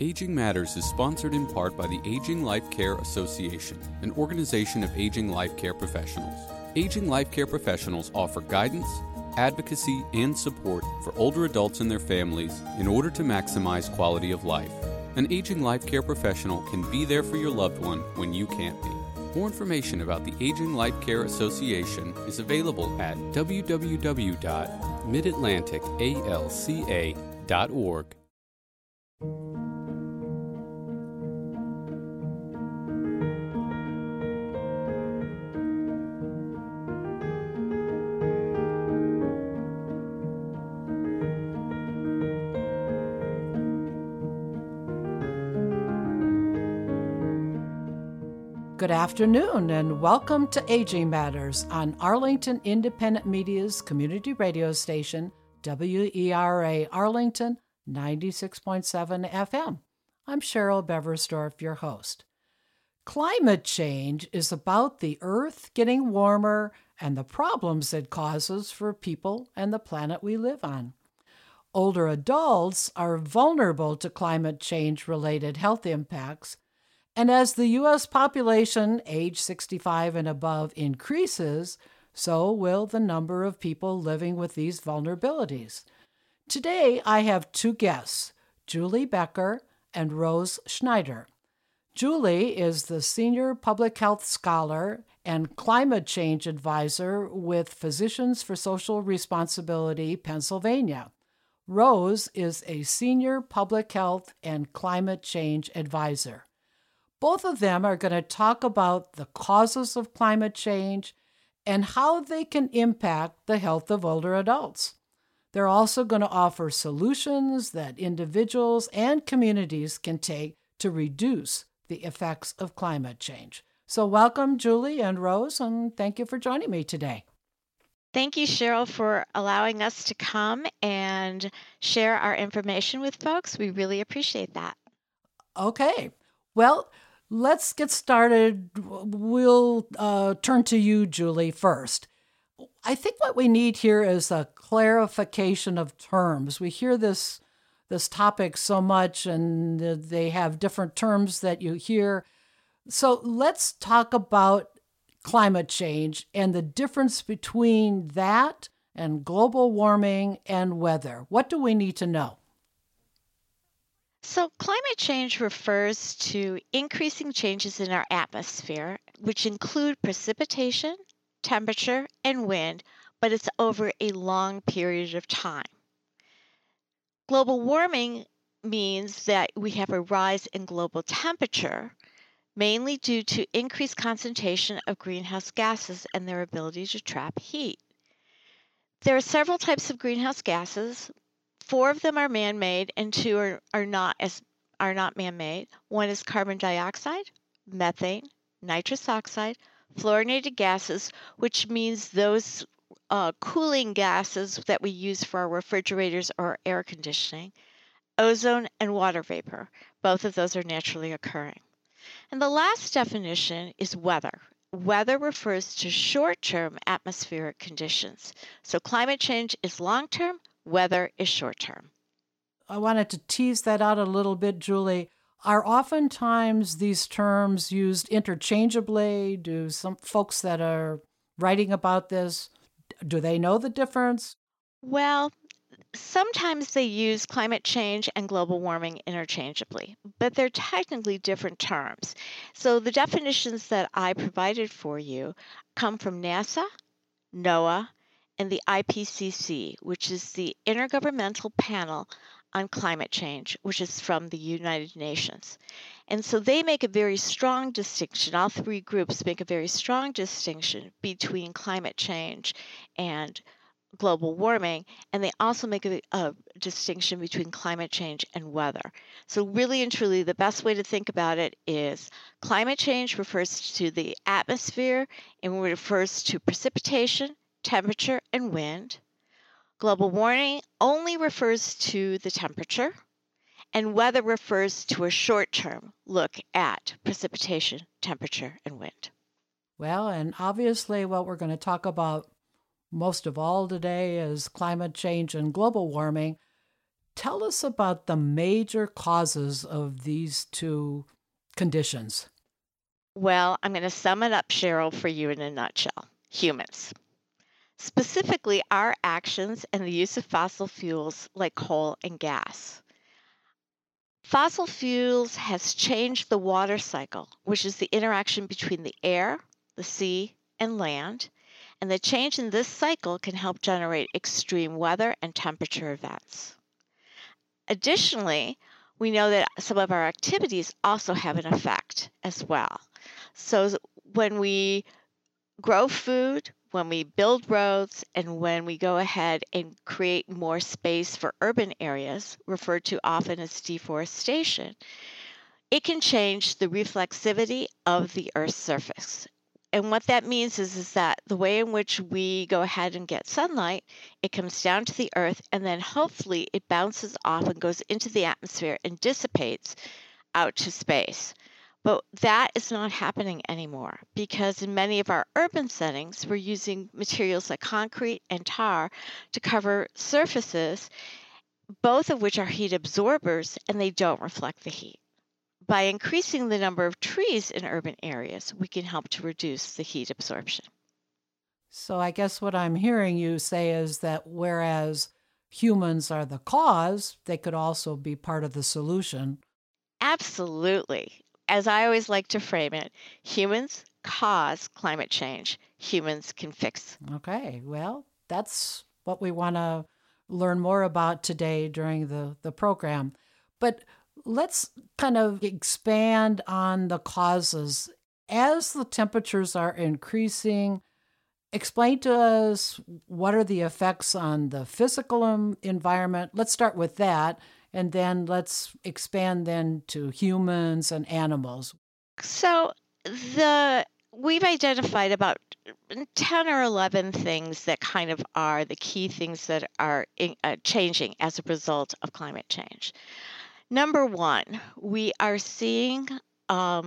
Aging Matters is sponsored in part by the Aging Life Care Association, an organization of aging life care professionals. Aging life care professionals offer guidance, advocacy, and support for older adults and their families in order to maximize quality of life. An aging life care professional can be there for your loved one when you can't be. More information about the Aging Life Care Association is available at www.midatlanticalca.org. Good afternoon and welcome to Aging Matters on Arlington Independent Media's community radio station, WERA Arlington 96.7 FM. I'm Cheryl Beversdorf, your host. Climate change is about the earth getting warmer and the problems it causes for people and the planet we live on. Older adults are vulnerable to climate change-related health impacts. And as the U.S. population age 65 and above increases, so will the number of people living with these vulnerabilities. Today, I have two guests, Julie Becker and Rose Schneider. Julie is the Senior Public Health Scholar and Climate Change Advisor with Physicians for Social Responsibility, Pennsylvania. Rose is a Senior Public Health and Climate Change Advisor. Both of them are going to talk about the causes of climate change and how they can impact the health of older adults. They're also going to offer solutions that individuals and communities can take to reduce the effects of climate change. So welcome, Julie and Rose, and thank you for joining me today. Thank you, Cheryl, for allowing us to come and share our information with folks. We really appreciate that. Okay. Well, let's get started. We'll turn to you, Julie, first. I think what we need here is a clarification of terms. We hear this topic so much, and they have different terms that you hear. So let's talk about climate change and the difference between that and global warming and weather. What do we need to know? So climate change refers to increasing changes in our atmosphere, which include precipitation, temperature, and wind, but it's over a long period of time. Global warming means that we have a rise in global temperature, mainly due to increased concentration of greenhouse gases and their ability to trap heat. There are several types of greenhouse gases. Four of them are man-made and two are not man-made. One is carbon dioxide, methane, nitrous oxide, fluorinated gases, which means those cooling gases that we use for our refrigerators or air conditioning, ozone, and water vapor. Both of those are naturally occurring. And the last definition is weather. Weather refers to short-term atmospheric conditions. So climate change is long-term, weather is short-term. I wanted to tease that out a little bit, Julie. Are oftentimes these terms used interchangeably? Do some folks that are writing about this, do they know the difference? Well, sometimes they use climate change and global warming interchangeably, but they're technically different terms. So the definitions that I provided for you come from NASA, NOAA, and the IPCC, which is the Intergovernmental Panel on Climate Change, which is from the United Nations. And so they make a very strong distinction, all three groups make a very strong distinction between climate change and global warming, and they also make a distinction between climate change and weather. So really and truly, the best way to think about it is climate change refers to the atmosphere and refers to precipitation, temperature, and wind. Global warming only refers to the temperature, and weather refers to a short-term look at precipitation, temperature, and wind. Well, and obviously what we're going to talk about most of all today is climate change and global warming. Tell us about the major causes of these two conditions. Well, I'm going to sum it up, Cheryl, for you in a nutshell. Humans. Specifically, our actions and the use of fossil fuels like coal and gas. Fossil fuels has changed the water cycle, which is the interaction between the air, the sea, and land, and the change in this cycle can help generate extreme weather and temperature events. Additionally, we know that some of our activities also have an effect as well. So when we grow food, when we build roads, and when we go ahead and create more space for urban areas, referred to often as deforestation, it can change the reflexivity of the Earth's surface. And what that means is that the way in which we go ahead and get sunlight, it comes down to the Earth, and then hopefully it bounces off and goes into the atmosphere and dissipates out to space. But that is not happening anymore because in many of our urban settings, we're using materials like concrete and tar to cover surfaces, both of which are heat absorbers and they don't reflect the heat. By increasing the number of trees in urban areas, we can help to reduce the heat absorption. So I guess what I'm hearing you say is that whereas humans are the cause, they could also be part of the solution. Absolutely. As I always like to frame it, humans cause climate change. Humans can fix. Okay, well, that's what we want to learn more about today during the program. But let's kind of expand on the causes. As the temperatures are increasing, explain to us what are the effects on the physical environment. Let's start with that. And then let's expand then to humans and animals. So we've identified about 10 or 11 things that kind of are the key things that are changing as a result of climate change. Number one, we are seeing an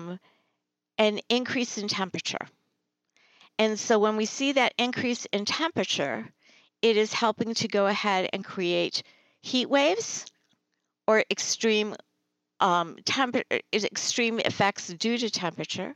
increase in temperature. And so when we see that increase in temperature, it is helping to go ahead and create heat waves, or extreme effects due to temperature.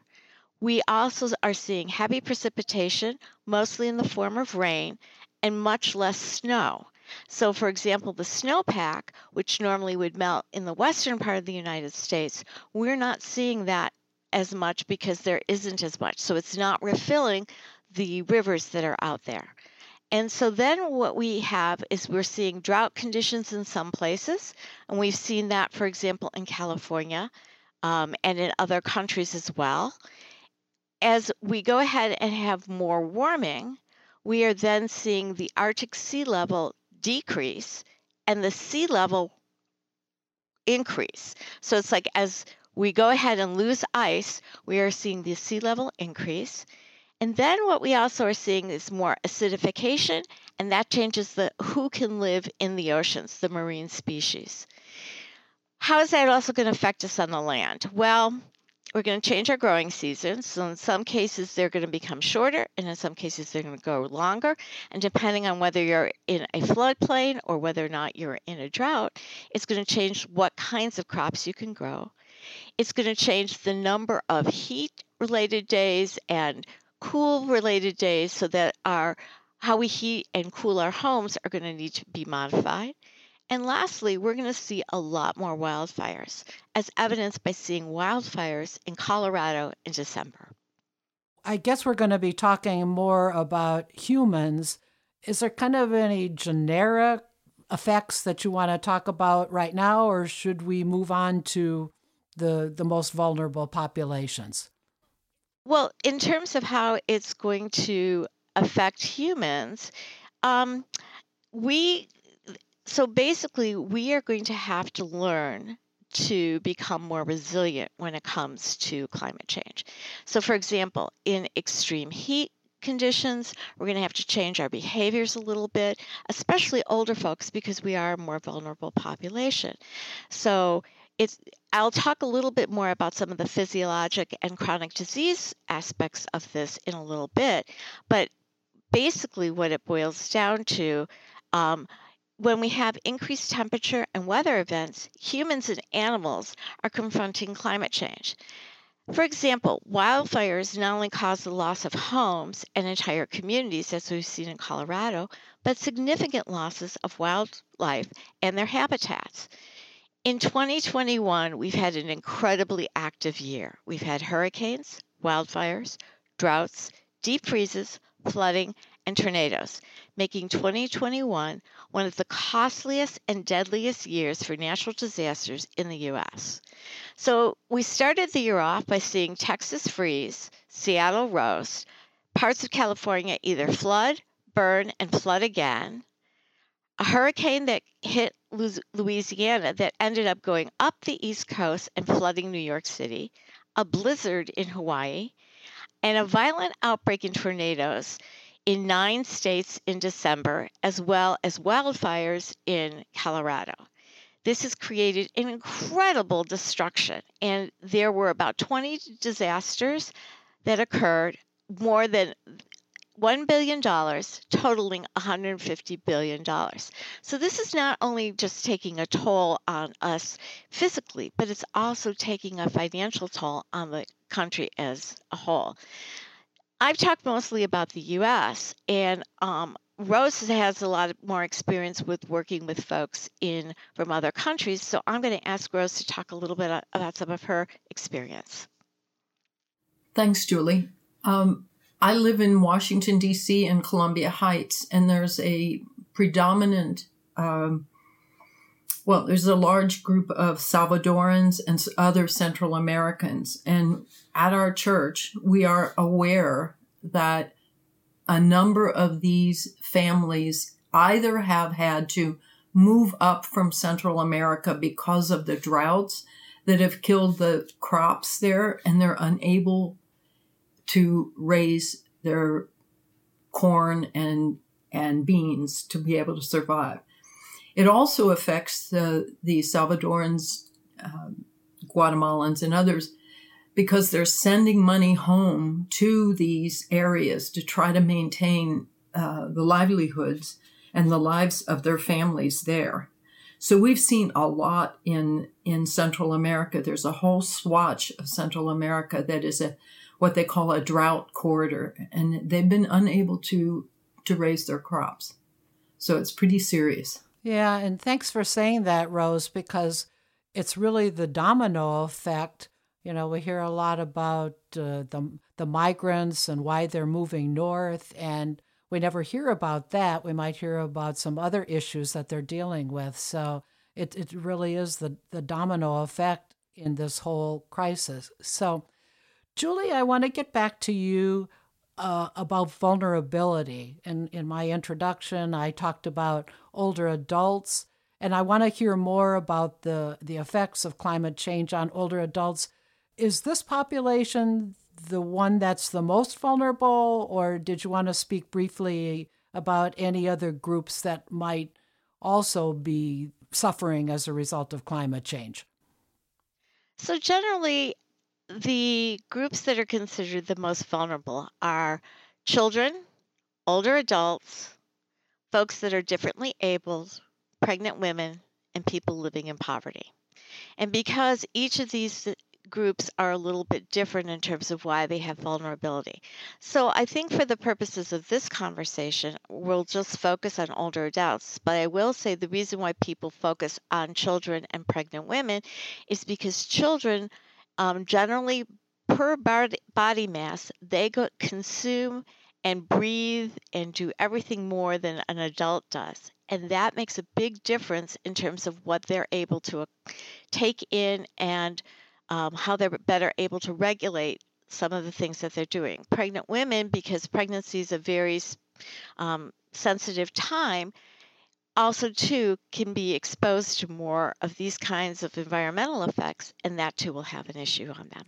We also are seeing heavy precipitation, mostly in the form of rain, and much less snow. So, for example, the snowpack, which normally would melt in the western part of the United States, we're not seeing that as much because there isn't as much. So it's not refilling the rivers that are out there. And so then what we have is we're seeing drought conditions in some places, and we've seen that, for example, in California and in other countries as well. As we go ahead and have more warming, we are then seeing the Arctic sea level decrease and the sea level increase. So it's like as we go ahead and lose ice, we are seeing the sea level increase. And then what we also are seeing is more acidification, and that changes who can live in the oceans, the marine species. How is that also going to affect us on the land? Well, we're going to change our growing seasons. So in some cases, they're going to become shorter, and in some cases, they're going to go longer. And depending on whether you're in a floodplain or whether or not you're in a drought, it's going to change what kinds of crops you can grow. It's going to change the number of heat-related days and cool-related days, so that how we heat and cool our homes are going to need to be modified. And lastly, we're going to see a lot more wildfires, as evidenced by seeing wildfires in Colorado in December. I guess we're going to be talking more about humans. Is there kind of any generic effects that you want to talk about right now, or should we move on to the most vulnerable populations? Well, in terms of how it's going to affect humans, we are going to have to learn to become more resilient when it comes to climate change. So, for example, in extreme heat conditions, we're going to have to change our behaviors a little bit, especially older folks, because we are a more vulnerable population. So I'll talk a little bit more about some of the physiologic and chronic disease aspects of this in a little bit, but basically what it boils down to, When we have increased temperature and weather events, humans and animals are confronting climate change. For example, wildfires not only cause the loss of homes and entire communities, as we've seen in Colorado, but significant losses of wildlife and their habitats. In 2021, we've had an incredibly active year. We've had hurricanes, wildfires, droughts, deep freezes, flooding, and tornadoes, making 2021 one of the costliest and deadliest years for natural disasters in the U.S. So we started the year off by seeing Texas freeze, Seattle roast, parts of California either flood, burn, and flood again, a hurricane that hit Louisiana that ended up going up the East Coast and flooding New York City, a blizzard in Hawaii, and a violent outbreak in tornadoes in 9 states in December, as well as wildfires in Colorado. This has created an incredible destruction, and there were about 20 disasters that occurred, more than $1 billion, totaling $150 billion. So this is not only just taking a toll on us physically, but it's also taking a financial toll on the country as a whole. I've talked mostly about the U.S., and Rose has a lot more experience with working with folks from other countries, so I'm going to ask Rose to talk a little bit about some of her experience. Thanks, Julie. I live in Washington, D.C. and Columbia Heights, and there's a predominant, there's a large group of Salvadorans and other Central Americans. And at our church, we are aware that a number of these families either have had to move up from Central America because of the droughts that have killed the crops there, and they're unable to raise their corn and beans to be able to survive. It also affects the Salvadorans, Guatemalans, and others, because they're sending money home to these areas to try to maintain the livelihoods and the lives of their families there. So we've seen a lot in Central America. There's a whole swatch of Central America that is what they call a drought corridor, and they've been unable to raise their crops. So it's pretty serious. Yeah, and thanks for saying that, Rose, because it's really the domino effect. You know, we hear a lot about the migrants and why they're moving north, and we never hear about that. We might hear about some other issues that they're dealing with. So it really is the domino effect in this whole crisis. So, Julie, I want to get back to you about vulnerability. In my introduction, I talked about older adults, and I want to hear more about the effects of climate change on older adults. Is this population the one that's the most vulnerable, or did you want to speak briefly about any other groups that might also be suffering as a result of climate change? So generally, the groups that are considered the most vulnerable are children, older adults, folks that are differently abled, pregnant women, and people living in poverty. And because each of these groups are a little bit different in terms of why they have vulnerability. So I think for the purposes of this conversation, we'll just focus on older adults. But I will say the reason why people focus on children and pregnant women is because children generally, per body mass, they consume and breathe and do everything more than an adult does. And that makes a big difference in terms of what they're able to take in and how they're better able to regulate some of the things that they're doing. Pregnant women, because pregnancy is a very sensitive time, also, too, can be exposed to more of these kinds of environmental effects, and that, too, will have an issue on them.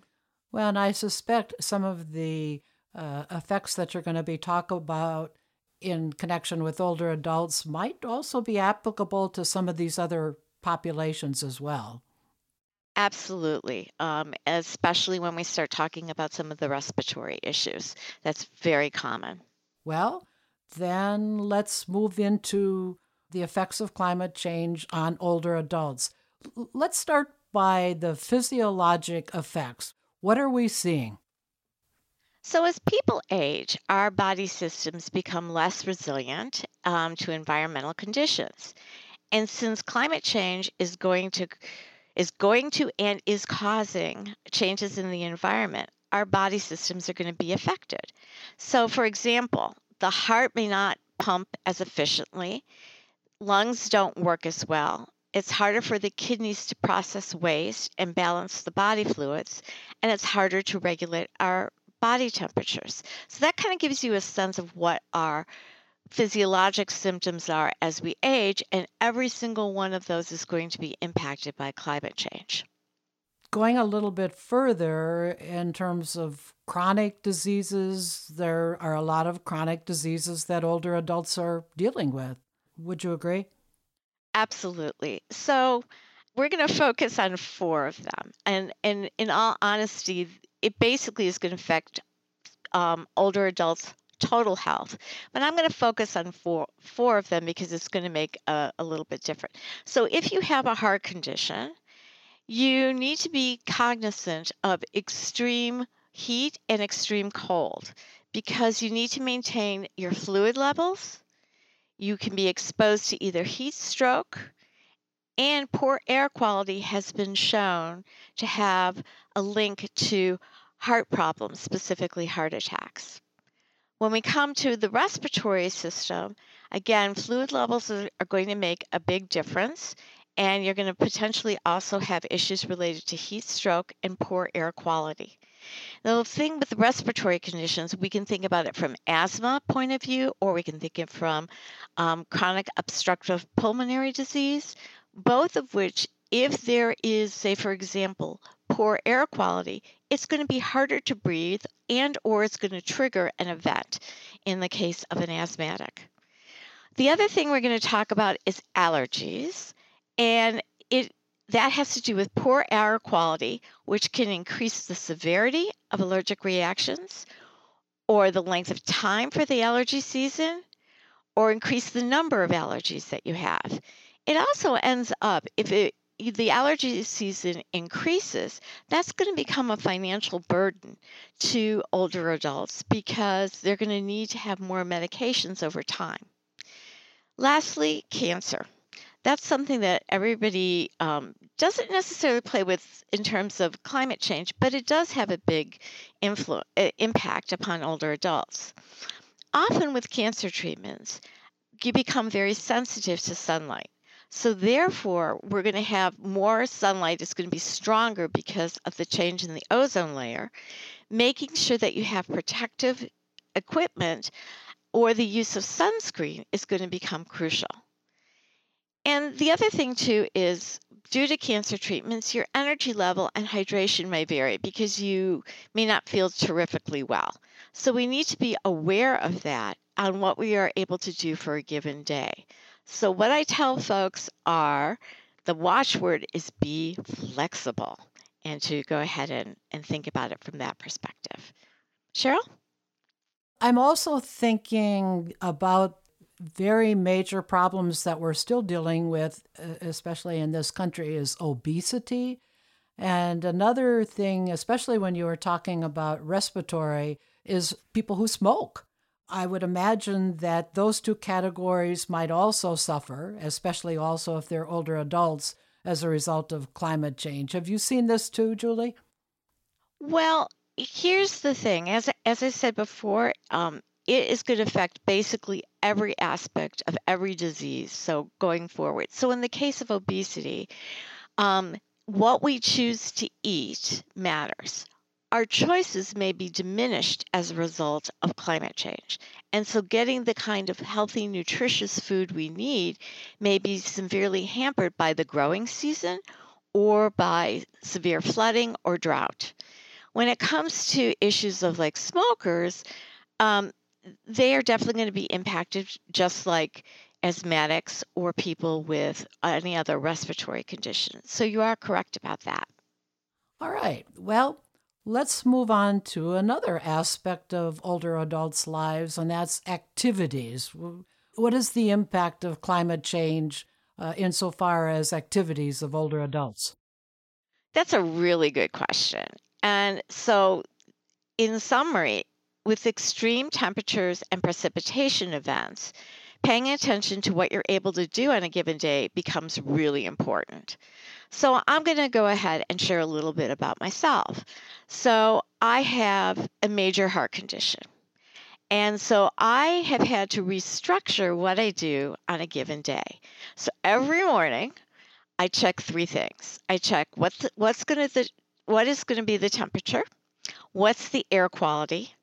Well, and I suspect some of the effects that you're going to be talking about in connection with older adults might also be applicable to some of these other populations as well. Absolutely, especially when we start talking about some of the respiratory issues. That's very common. Well, then let's move into the effects of climate change on older adults. Let's start by the physiologic effects. What are we seeing? So as people age, our body systems become less resilient to environmental conditions. And since climate change is going to and is causing changes in the environment, our body systems are going to be affected. So for example, the heart may not pump as efficiently, lungs don't work as well, it's harder for the kidneys to process waste and balance the body fluids, and it's harder to regulate our body temperatures. So that kind of gives you a sense of what our physiologic symptoms are as we age, and every single one of those is going to be impacted by climate change. Going a little bit further in terms of chronic diseases, there are a lot of chronic diseases that older adults are dealing with. Would you agree? Absolutely. So we're going to focus on four of them. And in all honesty, it basically is going to affect older adults' total health. But I'm going to focus on four of them because it's going to make a little bit different. So if you have a heart condition, you need to be cognizant of extreme heat and extreme cold because you need to maintain your fluid levels. You can be exposed to either heat stroke, and poor air quality has been shown to have a link to heart problems, specifically heart attacks. When we come to the respiratory system, again, fluid levels are going to make a big difference, and you're going to potentially also have issues related to heat stroke and poor air quality. The thing with respiratory conditions, we can think about it from asthma point of view, or we can think it from chronic obstructive pulmonary disease, both of which, if there is, say, for example, poor air quality, it's going to be harder to breathe and or it's going to trigger an event in the case of an asthmatic. The other thing we're going to talk about is allergies, and that has to do with poor air quality, which can increase the severity of allergic reactions or the length of time for the allergy season or increase the number of allergies that you have. It also ends up, if the allergy season increases, that's going to become a financial burden to older adults because they're going to need to have more medications over time. Lastly, cancer. That's something that everybody doesn't necessarily play with in terms of climate change, but it does have a big impact upon older adults. Often with cancer treatments, you become very sensitive to sunlight. So therefore, we're going to have more sunlight. It's going to be stronger because of the change in the ozone layer, making sure that you have protective equipment or the use of sunscreen is going to become crucial. And the other thing, too, is due to cancer treatments, your energy level and hydration may vary because you may not feel terrifically well. So we need to be aware of that on what we are able to do for a given day. So what I tell folks are the watchword is be flexible and to go ahead and think about it from that perspective. Cheryl? I'm also thinking about very major problems that we're still dealing with, especially in this country, is obesity. And another thing, especially when you were talking about respiratory, is people who smoke. I would imagine that those two categories might also suffer, especially also if they're older adults, as a result of climate change. Have you seen this too, Julie? Well, here's the thing. As I said before, it is going to affect basically every aspect of every disease, so going forward. So in the case of obesity, what we choose to eat matters. Our choices may be diminished as a result of climate change. And so getting the kind of healthy, nutritious food we need may be severely hampered by the growing season or by severe flooding or drought. When it comes to issues of like smokers, they are definitely going to be impacted just like asthmatics or people with any other respiratory condition. So you are correct about that. All right. Well, let's move on to another aspect of older adults' lives, and that's activities. What is the impact of climate change insofar as activities of older adults? That's a really good question. And so, in summary, with extreme temperatures and precipitation events, paying attention to what you're able to do on a given day becomes really important. So I'm going to go ahead and share a little bit about myself. So I have a major heart condition. And so I have had to restructure what I do on a given day. So every morning, I check three things. I check what is going to be the temperature, what's the air quality,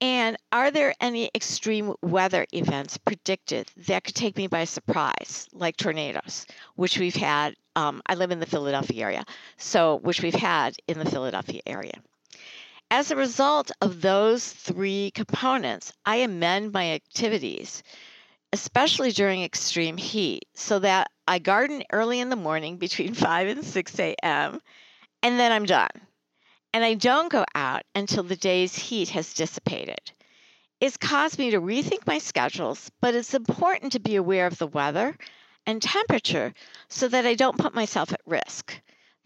and are there any extreme weather events predicted that could take me by surprise, like tornadoes, which we've had. I live in the Philadelphia area, As a result of those three components, I amend my activities, especially during extreme heat, so that I garden early in the morning between 5 and 6 a.m., and then I'm done. And I don't go out until the day's heat has dissipated. It's caused me to rethink my schedules, but it's important to be aware of the weather and temperature so that I don't put myself at risk.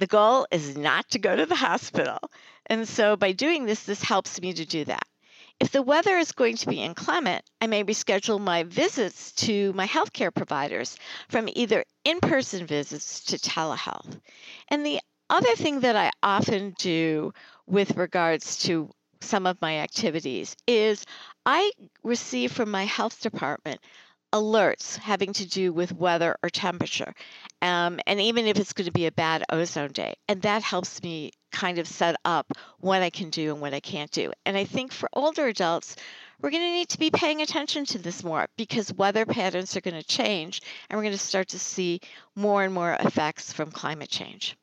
The goal is not to go to the hospital. And so by doing this, this helps me to do that. If the weather is going to be inclement, I may reschedule my visits to my healthcare providers from either in-person visits to telehealth. And the other thing that I often do with regards to some of my activities is I receive from my health department alerts having to do with weather or temperature, and even if it's going to be a bad ozone day. And that helps me kind of set up what I can do and what I can't do. And I think for older adults, we're going to need to be paying attention to this more because weather patterns are going to change, and we're going to start to see more and more effects from climate change.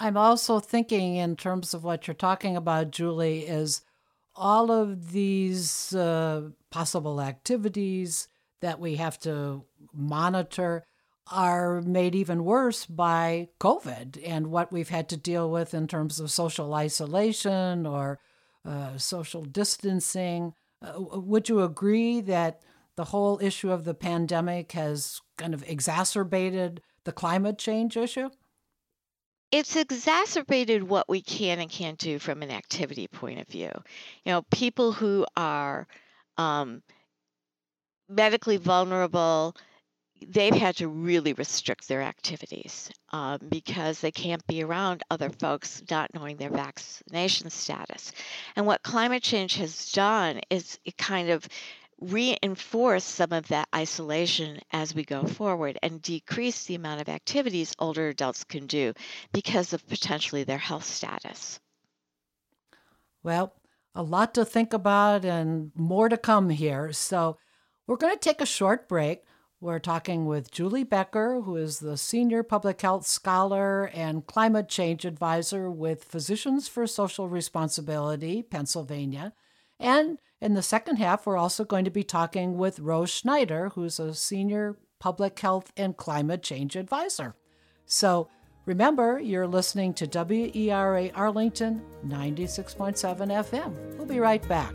I'm also thinking in terms of what you're talking about, Julie, is all of these possible activities that we have to monitor are made even worse by COVID and what we've had to deal with in terms of social isolation or social distancing. Would you agree that the whole issue of the pandemic has kind of exacerbated the climate change issue? It's exacerbated what we can and can't do from an activity point of view. You know, people who are medically vulnerable, they've had to really restrict their activities because they can't be around other folks not knowing their vaccination status. And what climate change has done is it kind of reinforce some of that isolation as we go forward and decrease the amount of activities older adults can do because of potentially their health status. Well, a lot to think about and more to come here. So we're going to take a short break. We're talking with Julie Becker, who is the Senior Public Health Scholar and Climate Change Advisor with Physicians for Social Responsibility, Pennsylvania. And in the second half, we're also going to be talking with Rose Schneider, who's a Senior Public Health and Climate Change Advisor. So remember, you're listening to WERA Arlington 96.7 FM. We'll be right back.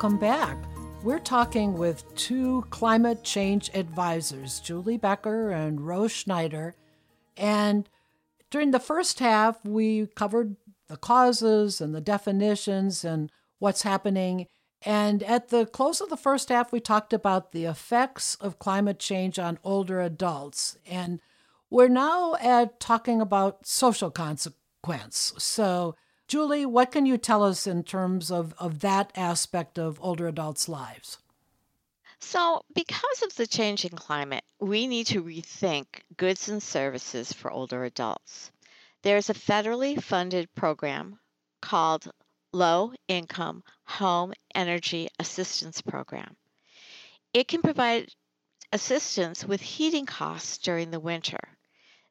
Welcome back. We're talking with two climate change advisors, Julie Becker and Rose Schneider. And during the first half, we covered the causes and the definitions and what's happening. And at the close of the first half, we talked about the effects of climate change on older adults. And we're now at talking about social consequence. So Julie, what can you tell us in terms of that aspect of older adults' lives? So because of the changing climate, we need to rethink goods and services for older adults. There's a federally funded program called Low Income Home Energy Assistance Program. It can provide assistance with heating costs during the winter.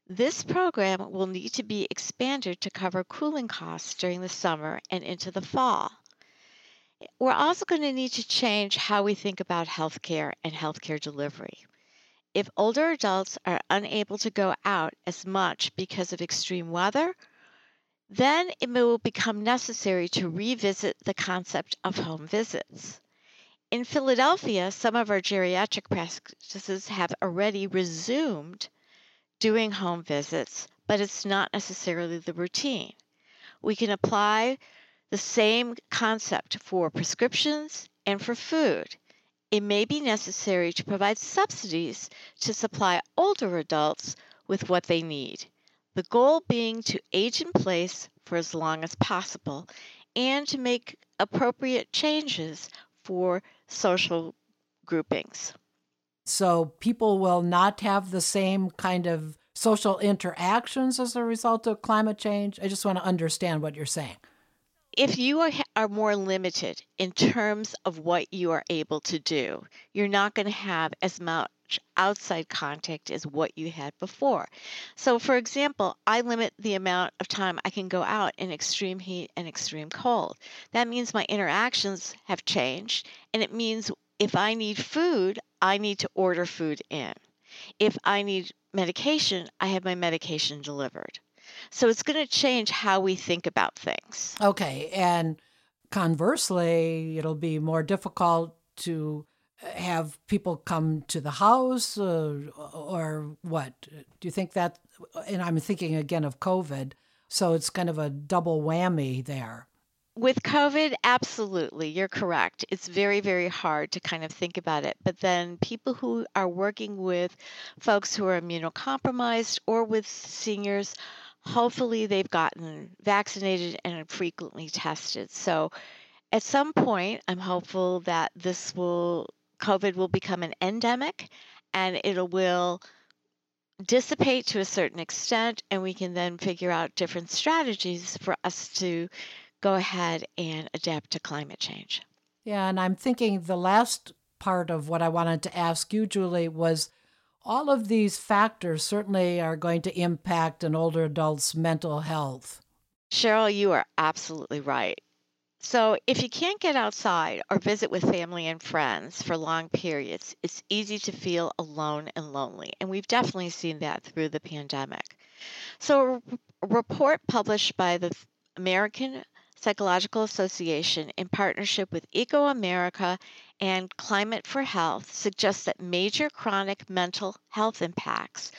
This program will need to be expanded to cover cooling costs during the summer and into the fall. We're also going to need to change how we think about healthcare and healthcare delivery. If older adults are unable to go out as much because of extreme weather, then it will become necessary to revisit the concept of home visits. In Philadelphia, some of our geriatric practices have already resumed doing home visits, but it's not necessarily the routine. We can apply the same concept for prescriptions and for food. It may be necessary to provide subsidies to supply older adults with what they need, the goal being to age in place for as long as possible and to make appropriate changes for social groupings. So people will not have the same kind of social interactions as a result of climate change? I just want to understand what you're saying. If you are more limited in terms of what you are able to do, you're not going to have as much outside contact as what you had before. So, for example, I limit the amount of time I can go out in extreme heat and extreme cold. That means my interactions have changed, and it means if I need food, I need to order food in. If I need medication, I have my medication delivered. So it's going to change how we think about things. Okay, and conversely, it'll be more difficult to have people come to the house or what? Do you think that, and I'm thinking again of COVID, so it's kind of a double whammy there. With COVID, absolutely, you're correct. It's very, very hard to kind of think about it. But then people who are working with folks who are immunocompromised or with seniors, hopefully they've gotten vaccinated and frequently tested. So at some point, I'm hopeful that COVID will become an endemic and it will dissipate to a certain extent, and we can then figure out different strategies for us to go ahead and adapt to climate change. Yeah, and I'm thinking the last part of what I wanted to ask you, Julie, was all of these factors certainly are going to impact an older adult's mental health. Cheryl, you are absolutely right. So if you can't get outside or visit with family and friends for long periods, it's easy to feel alone and lonely. And we've definitely seen that through the pandemic. So a report published by the American Psychological Association in partnership with EcoAmerica and Climate for Health suggests that major chronic mental health impacts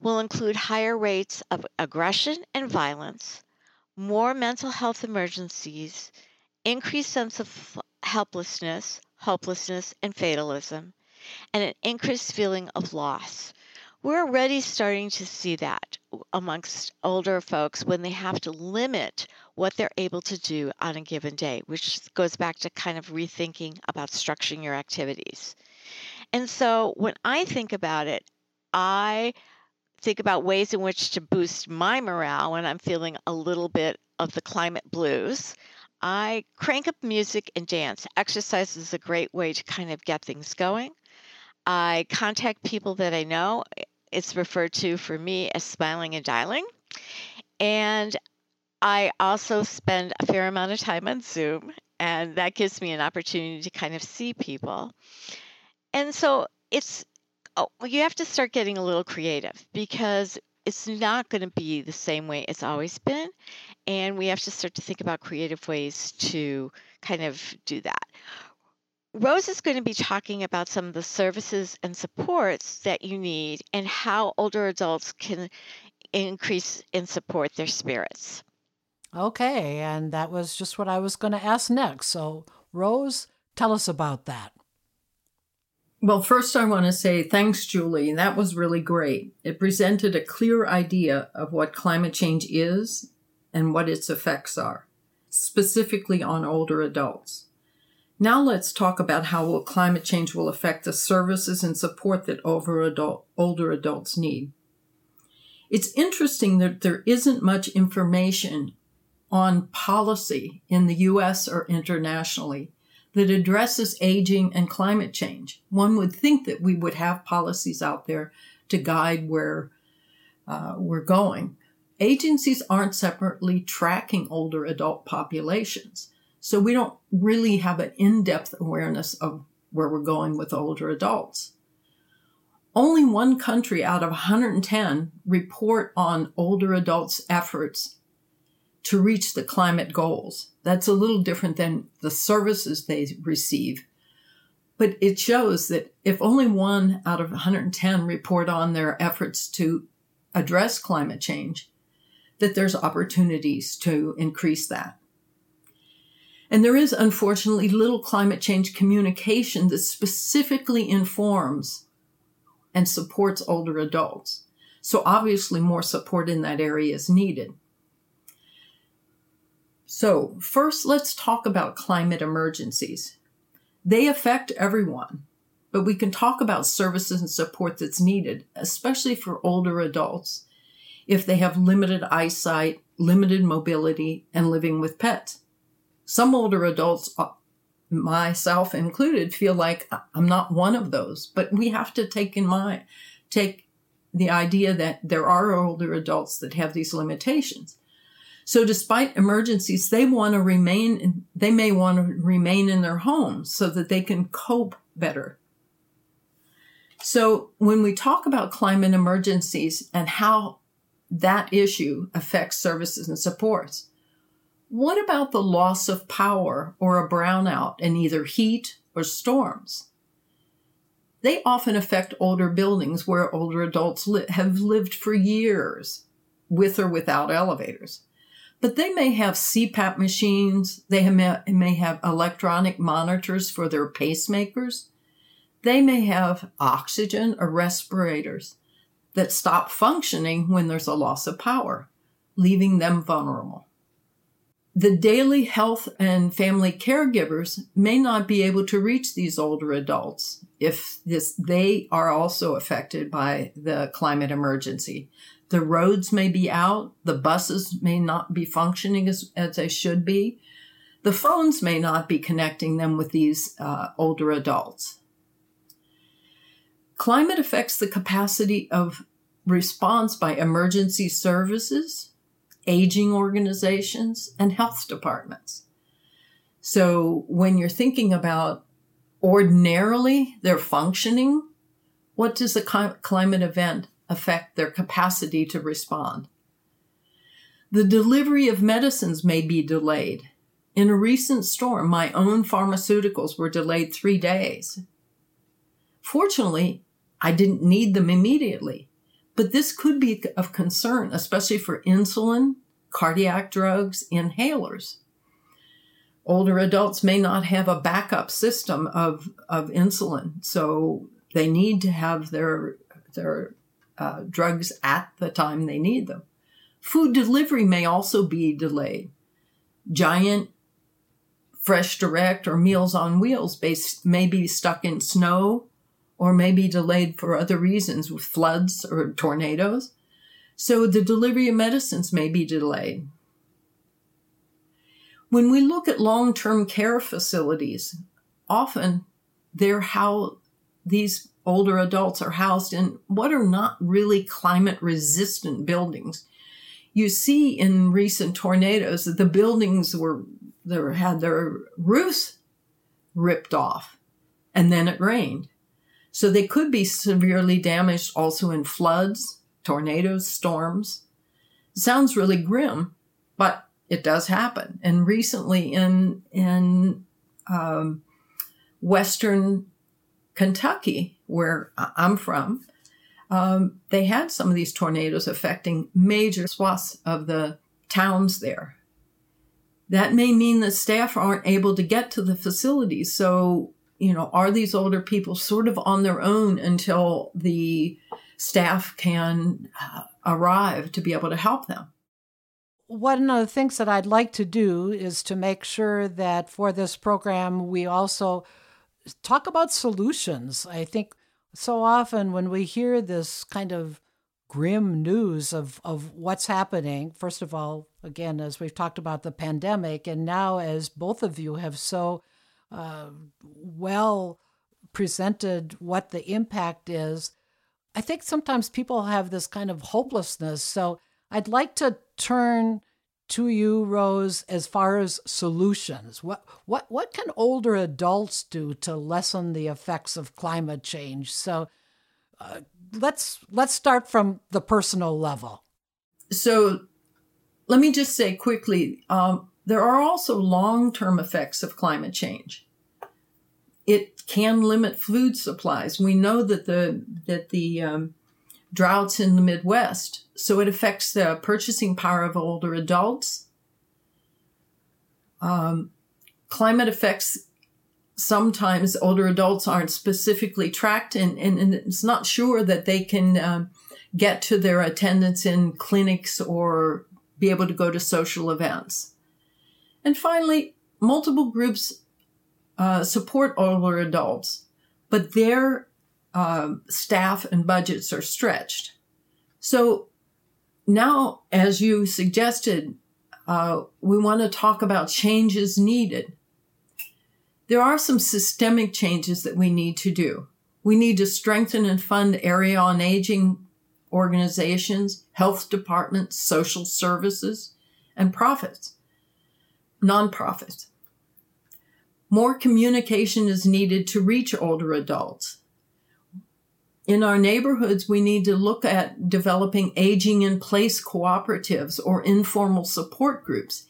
will include higher rates of aggression and violence, more mental health emergencies, increased sense of helplessness, hopelessness, and fatalism, and an increased feeling of loss. We're already starting to see that amongst older folks when they have to limit what they're able to do on a given day, which goes back to kind of rethinking about structuring your activities. And so when I think about it, I think about ways in which to boost my morale when I'm feeling a little bit of the climate blues. I crank up music and dance. Exercise is a great way to kind of get things going. I contact people that I know. It's referred to for me as smiling and dialing. And I also spend a fair amount of time on Zoom, and that gives me an opportunity to kind of see people. And so you have to start getting a little creative because it's not going to be the same way it's always been. And we have to start to think about creative ways to kind of do that. Rose is going to be talking about some of the services and supports that you need and how older adults can increase and support their spirits. Okay, and that was just what I was going to ask next. So, Rose, tell us about that. Well, first I want to say thanks, Julie, and that was really great. It presented a clear idea of what climate change is and what its effects are, specifically on older adults. Now let's talk about how climate change will affect the services and support that older adults need. It's interesting that there isn't much information on policy in the U.S. or internationally that addresses aging and climate change. One would think that we would have policies out there to guide where we're going. Agencies aren't separately tracking older adult populations, so we don't really have an in-depth awareness of where we're going with older adults. Only one country out of 110 report on older adults' efforts to reach the climate goals. That's a little different than the services they receive. But it shows that if only one out of 110 report on their efforts to address climate change, that there's opportunities to increase that. And there is, unfortunately, little climate change communication that specifically informs and supports older adults. So obviously more support in that area is needed. So first, let's talk about climate emergencies. They affect everyone, but we can talk about services and support that's needed, especially for older adults, if they have limited eyesight, limited mobility, and living with pets. Some older adults, myself included, feel like I'm not one of those, but we have to take the idea that there are older adults that have these limitations. So despite emergencies, they may want to remain in their homes so that they can cope better. So when we talk about climate emergencies and how that issue affects services and supports, what about the loss of power or a brownout in either heat or storms? They often affect older buildings where older adults have lived for years with or without elevators. But they may have CPAP machines, they may have electronic monitors for their pacemakers, they may have oxygen or respirators that stop functioning when there's a loss of power, leaving them vulnerable. The daily health and family caregivers may not be able to reach these older adults if they are also affected by the climate emergency. The roads may be out, the buses may not be functioning as they should be, the phones may not be connecting them with these older adults. Climate affects the capacity of response by emergency services, aging organizations, and health departments. So when you're thinking about ordinarily their functioning, what does the climate event affect their capacity to respond? The delivery of medicines may be delayed. In a recent storm, my own pharmaceuticals were delayed 3 days. Fortunately, I didn't need them immediately, but this could be of concern, especially for insulin, cardiac drugs, inhalers. Older adults may not have a backup system of insulin, so they need to have their drugs at the time they need them. Food delivery may also be delayed. Giant Fresh Direct or Meals on Wheels may be stuck in snow or may be delayed for other reasons with floods or tornadoes. So the delivery of medicines may be delayed. When we look at long-term care facilities, often they're how these older adults are housed in what are not really climate-resistant buildings. You see in recent tornadoes that the buildings had their roofs ripped off, and then it rained. So they could be severely damaged also in floods, tornadoes, storms. It sounds really grim, but it does happen. And recently in Western Kentucky, where I'm from, they had some of these tornadoes affecting major swaths of the towns there. That may mean that staff aren't able to get to the facilities. So, are these older people sort of on their own until the staff can arrive to be able to help them? One of the things that I'd like to do is to make sure that for this program, we also talk about solutions. I think so often when we hear this kind of grim news of what's happening. First of all, again, as we've talked about the pandemic, and now as both of you have so well presented what the impact is, I think sometimes people have this kind of hopelessness. So I'd like to turn to you, Rose, as far as solutions. What can older adults do to lessen the effects of climate change? So let's start from the personal level. So let me just say quickly, there are also long-term effects of climate change. It can limit food supplies. We know that the droughts in the Midwest, so it affects the purchasing power of older adults. Climate effects, sometimes older adults aren't specifically tracked, and it's not sure that they can get to their attendance in clinics or be able to go to social events. And finally, multiple groups support older adults, but their staff and budgets are stretched. So now, as you suggested, we want to talk about changes needed. There are some systemic changes that we need to do. We need to strengthen and fund area on aging organizations, health departments, social services, and nonprofits. More communication is needed to reach older adults. In our neighborhoods, we need to look at developing aging in place cooperatives or informal support groups.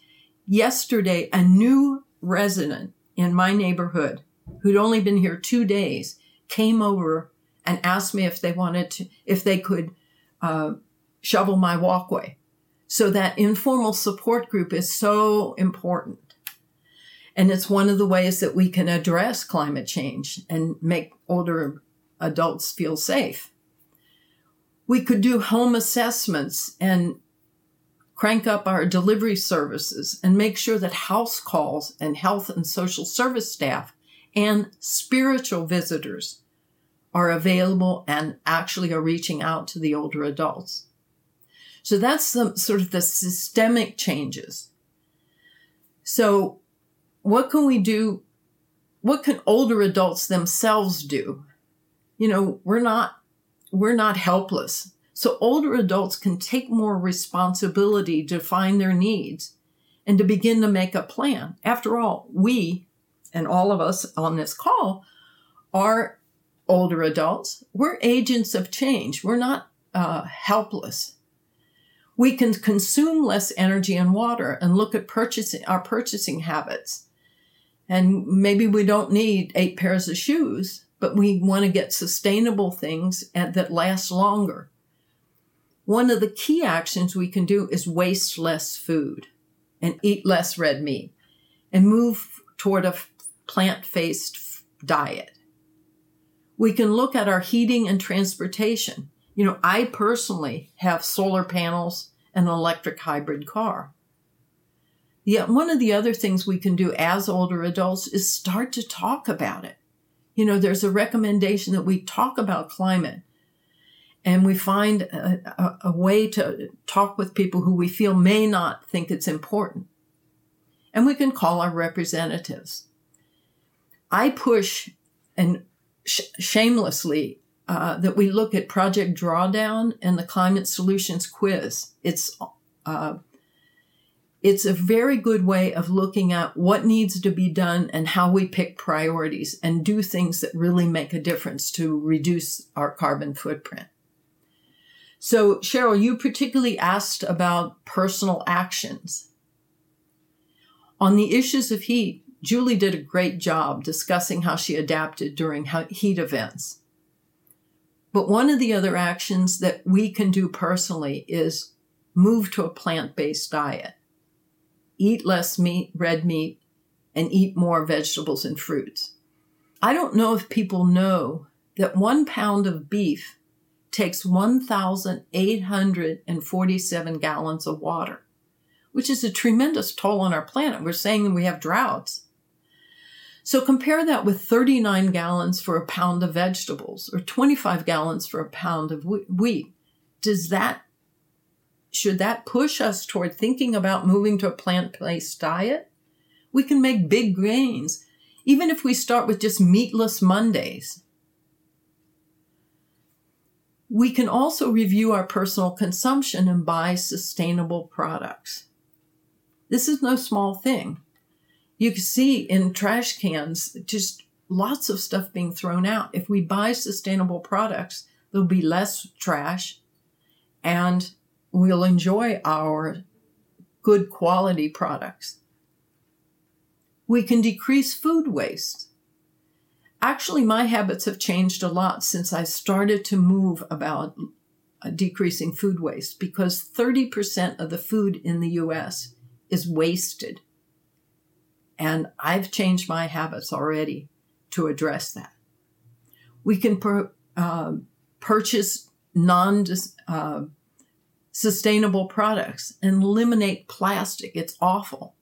Yesterday, a new resident in my neighborhood who'd only been here 2 days came over and asked me if they could shovel my walkway. So that informal support group is so important. And it's one of the ways that we can address climate change and make older adults feel safe. We could do home assessments and crank up our delivery services and make sure that house calls and health and social service staff and spiritual visitors are available and actually are reaching out to the older adults. So that's the sort of the systemic changes. So what can we do? What can older adults themselves do? You know, we're not helpless. So older adults can take more responsibility to find their needs and to begin to make a plan. After all, we and all of us on this call are older adults. We're agents of change. We're not helpless. We can consume less energy and water and look at our purchasing habits. And maybe we don't need 8 pairs of shoes, but we want to get sustainable things that last longer. One of the key actions we can do is waste less food and eat less red meat and move toward a plant-based diet. We can look at our heating and transportation. You know, I personally have solar panels and an electric hybrid car. Yet one of the other things we can do as older adults is start to talk about it. You know, there's a recommendation that we talk about climate and we find a way to talk with people who we feel may not think it's important. And we can call our representatives. I push and shamelessly that we look at Project Drawdown and the Climate Solutions Quiz. It's a very good way of looking at what needs to be done and how we pick priorities and do things that really make a difference to reduce our carbon footprint. So, Cheryl, you particularly asked about personal actions. On the issues of heat, Julie did a great job discussing how she adapted during heat events. But one of the other actions that we can do personally is move to a plant-based diet. Eat less red meat, and eat more vegetables and fruits. I don't know if people know that 1 pound of beef takes 1,847 gallons of water, which is a tremendous toll on our planet. We're saying that we have droughts. So compare that with 39 gallons for a pound of vegetables or 25 gallons for a pound of wheat. should that push us toward thinking about moving to a plant-based diet? We can make big gains, even if we start with just meatless Mondays. We can also review our personal consumption and buy sustainable products. This is no small thing. You can see in trash cans, just lots of stuff being thrown out. If we buy sustainable products, there'll be less trash, and we'll enjoy our good quality products. We can decrease food waste. Actually, my habits have changed a lot since I started to move about decreasing food waste, because 30% of the food in the U.S. is wasted. And I've changed my habits already to address that. We can purchase non-sustainable products and eliminate plastic. It's awful.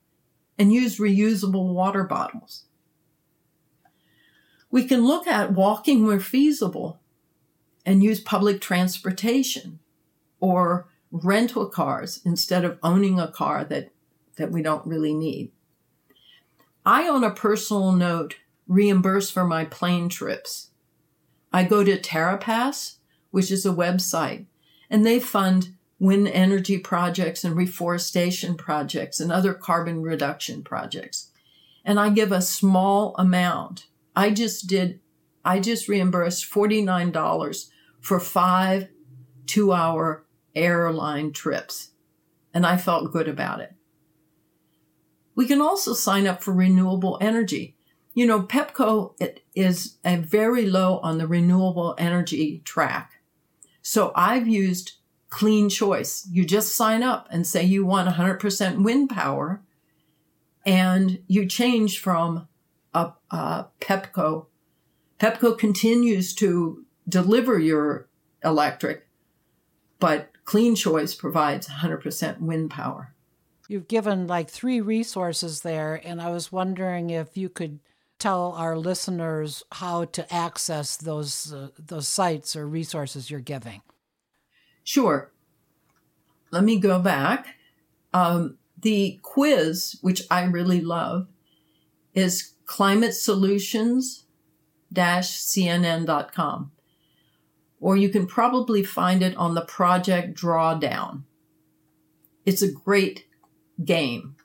And use reusable water bottles. We can look at walking where feasible and use public transportation or rental cars instead of owning a car that we don't really need. I, on a personal note, reimburse for my plane trips. I go to TerraPass, which is a website, and they fund wind energy projects and reforestation projects and other carbon reduction projects. And I give a small amount. I just reimbursed $49 for 5 2-hour airline trips. And I felt good about it. We can also sign up for renewable energy. You know, Pepco is a very low on the renewable energy track. So I've used Clean Choice. You just sign up and say you want 100% wind power, and you change from Pepco. Pepco continues to deliver your electric, but Clean Choice provides 100% wind power. You've given like 3 resources there, and I was wondering if you could tell our listeners how to access those sites or resources you're giving. Sure. Let me go back. The quiz, which I really love, is climatesolutions-cnn.com. Or you can probably find it on the Project Drawdown. It's a great game.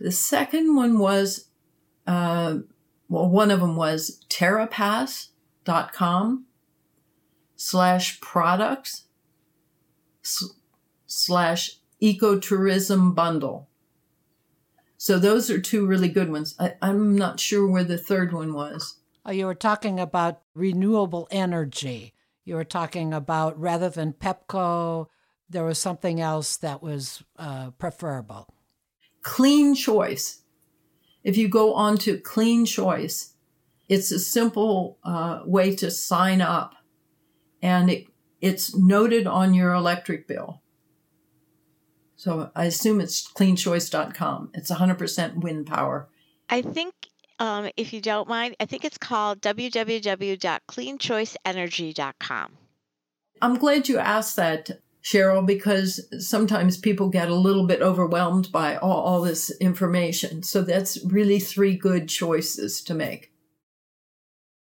The second one was, one of them was TerraPass.com/products/ecotourism bundle. So those are 2 really good ones. I'm not sure where the third one was. You were talking about renewable energy. You were talking about, rather than Pepco, there was something else that was preferable. Clean Choice. If you go on to Clean Choice, it's a simple way to sign up. And it's noted on your electric bill. So I assume it's cleanchoice.com. It's 100% wind power. I think, if you don't mind, I think it's called www.cleanchoiceenergy.com. I'm glad you asked that, Cheryl, because sometimes people get a little bit overwhelmed by all this information. So that's really 3 good choices to make.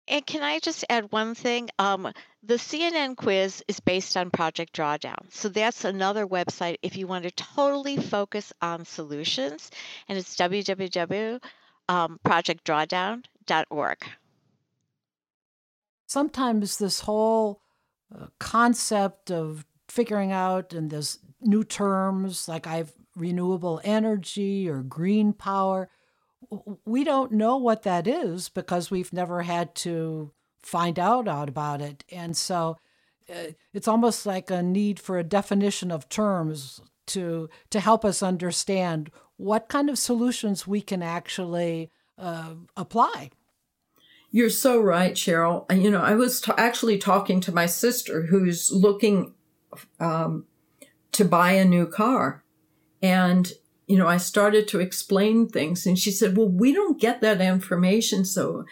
And can I just add one thing? The CNN quiz is based on Project Drawdown. So that's another website if you want to totally focus on solutions. And it's www.projectdrawdown.org. Sometimes this whole concept of figuring out, and there's new terms like renewable energy or green power, we don't know what that is because we've never had to find out about it. And so it's almost like a need for a definition of terms to help us understand what kind of solutions we can actually apply. You're so right, Cheryl. You know, I was actually talking to my sister who's looking to buy a new car. And you know, I started to explain things, and she said, well, we don't get that information. So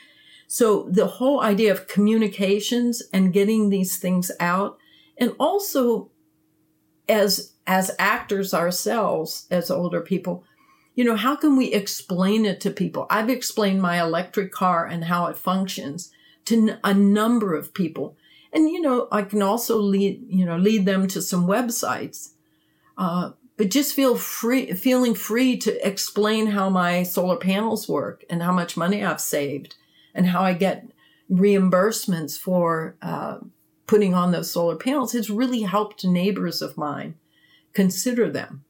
the whole idea of communications and getting these things out And also, as actors ourselves, as older people, you know, how can we explain it to people? I've explained my electric car and how it functions to a number of people. And, you know, I can also lead them to some websites. But just feeling free to explain how my solar panels work and how much money I've saved and how I get reimbursements for putting on those solar panels. It's really helped neighbors of mine consider them.